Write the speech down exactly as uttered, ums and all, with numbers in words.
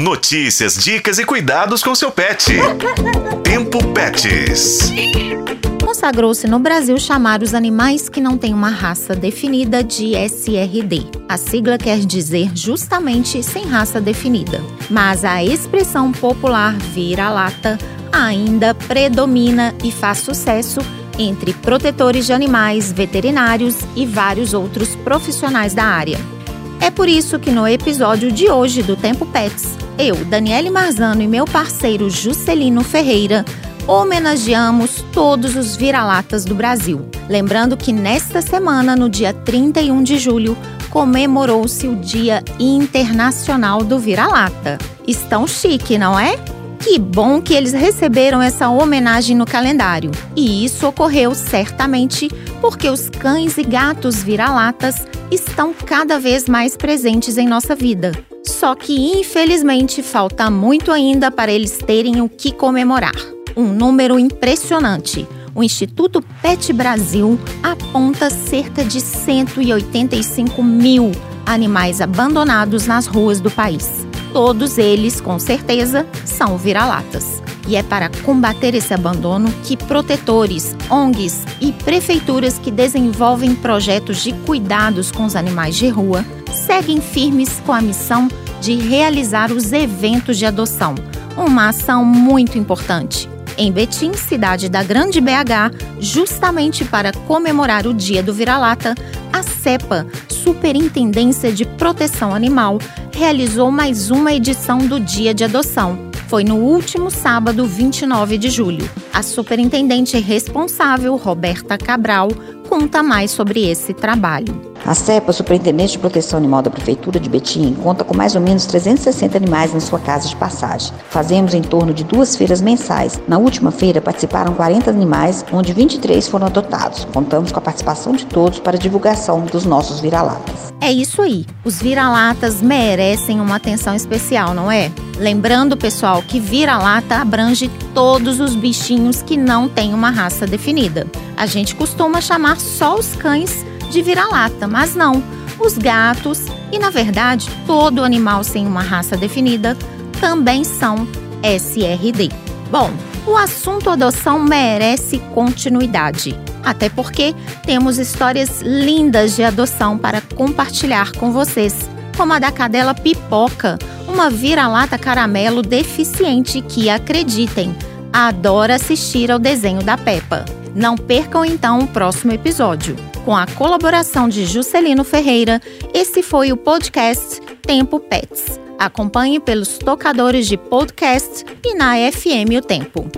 Notícias, dicas e cuidados com seu pet. Tempo Pets. Consagrou-se no Brasil chamar os animais que não têm uma raça definida de S R D. A sigla quer dizer justamente sem raça definida. Mas a expressão popular vira-lata ainda predomina e faz sucesso entre protetores de animais, veterinários e vários outros profissionais da área. É por isso que no episódio de hoje do Tempo Pets, eu, Daniele Marzano e meu parceiro Juscelino Ferreira, homenageamos todos os vira-latas do Brasil. Lembrando que nesta semana, no dia trinta e um de julho, comemorou-se o Dia Internacional do Vira-lata. Estão chique, não é? Que bom que eles receberam essa homenagem no calendário. E isso ocorreu certamente porque os cães e gatos vira-latas estão cada vez mais presentes em nossa vida. Só que, infelizmente, falta muito ainda para eles terem o que comemorar. Um número impressionante. O Instituto Pet Brasil aponta cerca de cento e oitenta e cinco mil animais abandonados nas ruas do país. Todos eles, com certeza, são vira-latas. E é para combater esse abandono que protetores, O N Gs e prefeituras que desenvolvem projetos de cuidados com os animais de rua seguem firmes com a missão de realizar os eventos de adoção, uma ação muito importante. Em Betim, cidade da Grande B H, justamente para comemorar o Dia do Vira-lata, a SEPA, Superintendência de Proteção Animal, realizou mais uma edição do Dia de Adoção. Foi no último sábado, vinte e nove de julho. A superintendente responsável, Roberta Cabral, conta mais sobre esse trabalho. A SEPA, Superintendente de Proteção Animal da Prefeitura de Betim, conta com mais ou menos trezentos e sessenta animais na sua casa de passagem. Fazemos em torno de duas feiras mensais. Na última feira participaram quarenta animais, onde vinte e três foram adotados. Contamos com a participação de todos para a divulgação dos nossos vira-latas. É isso aí. Os vira-latas merecem uma atenção especial, não é? Lembrando, pessoal, que vira-lata abrange todos os bichinhos que não têm uma raça definida. A gente costuma chamar só os cães de vira-lata, mas não. Os gatos e, na verdade, todo animal sem uma raça definida também são S R D. Bom, o assunto adoção merece continuidade, até porque temos histórias lindas de adoção para compartilhar com vocês, como a da cadela Pipoca, uma vira-lata caramelo deficiente que, acreditem, adora assistir ao desenho da Peppa. Não percam então o próximo episódio. Com a colaboração de Juscelino Ferreira, esse foi o podcast Tempo Pets. Acompanhe pelos tocadores de podcast e na F M o Tempo.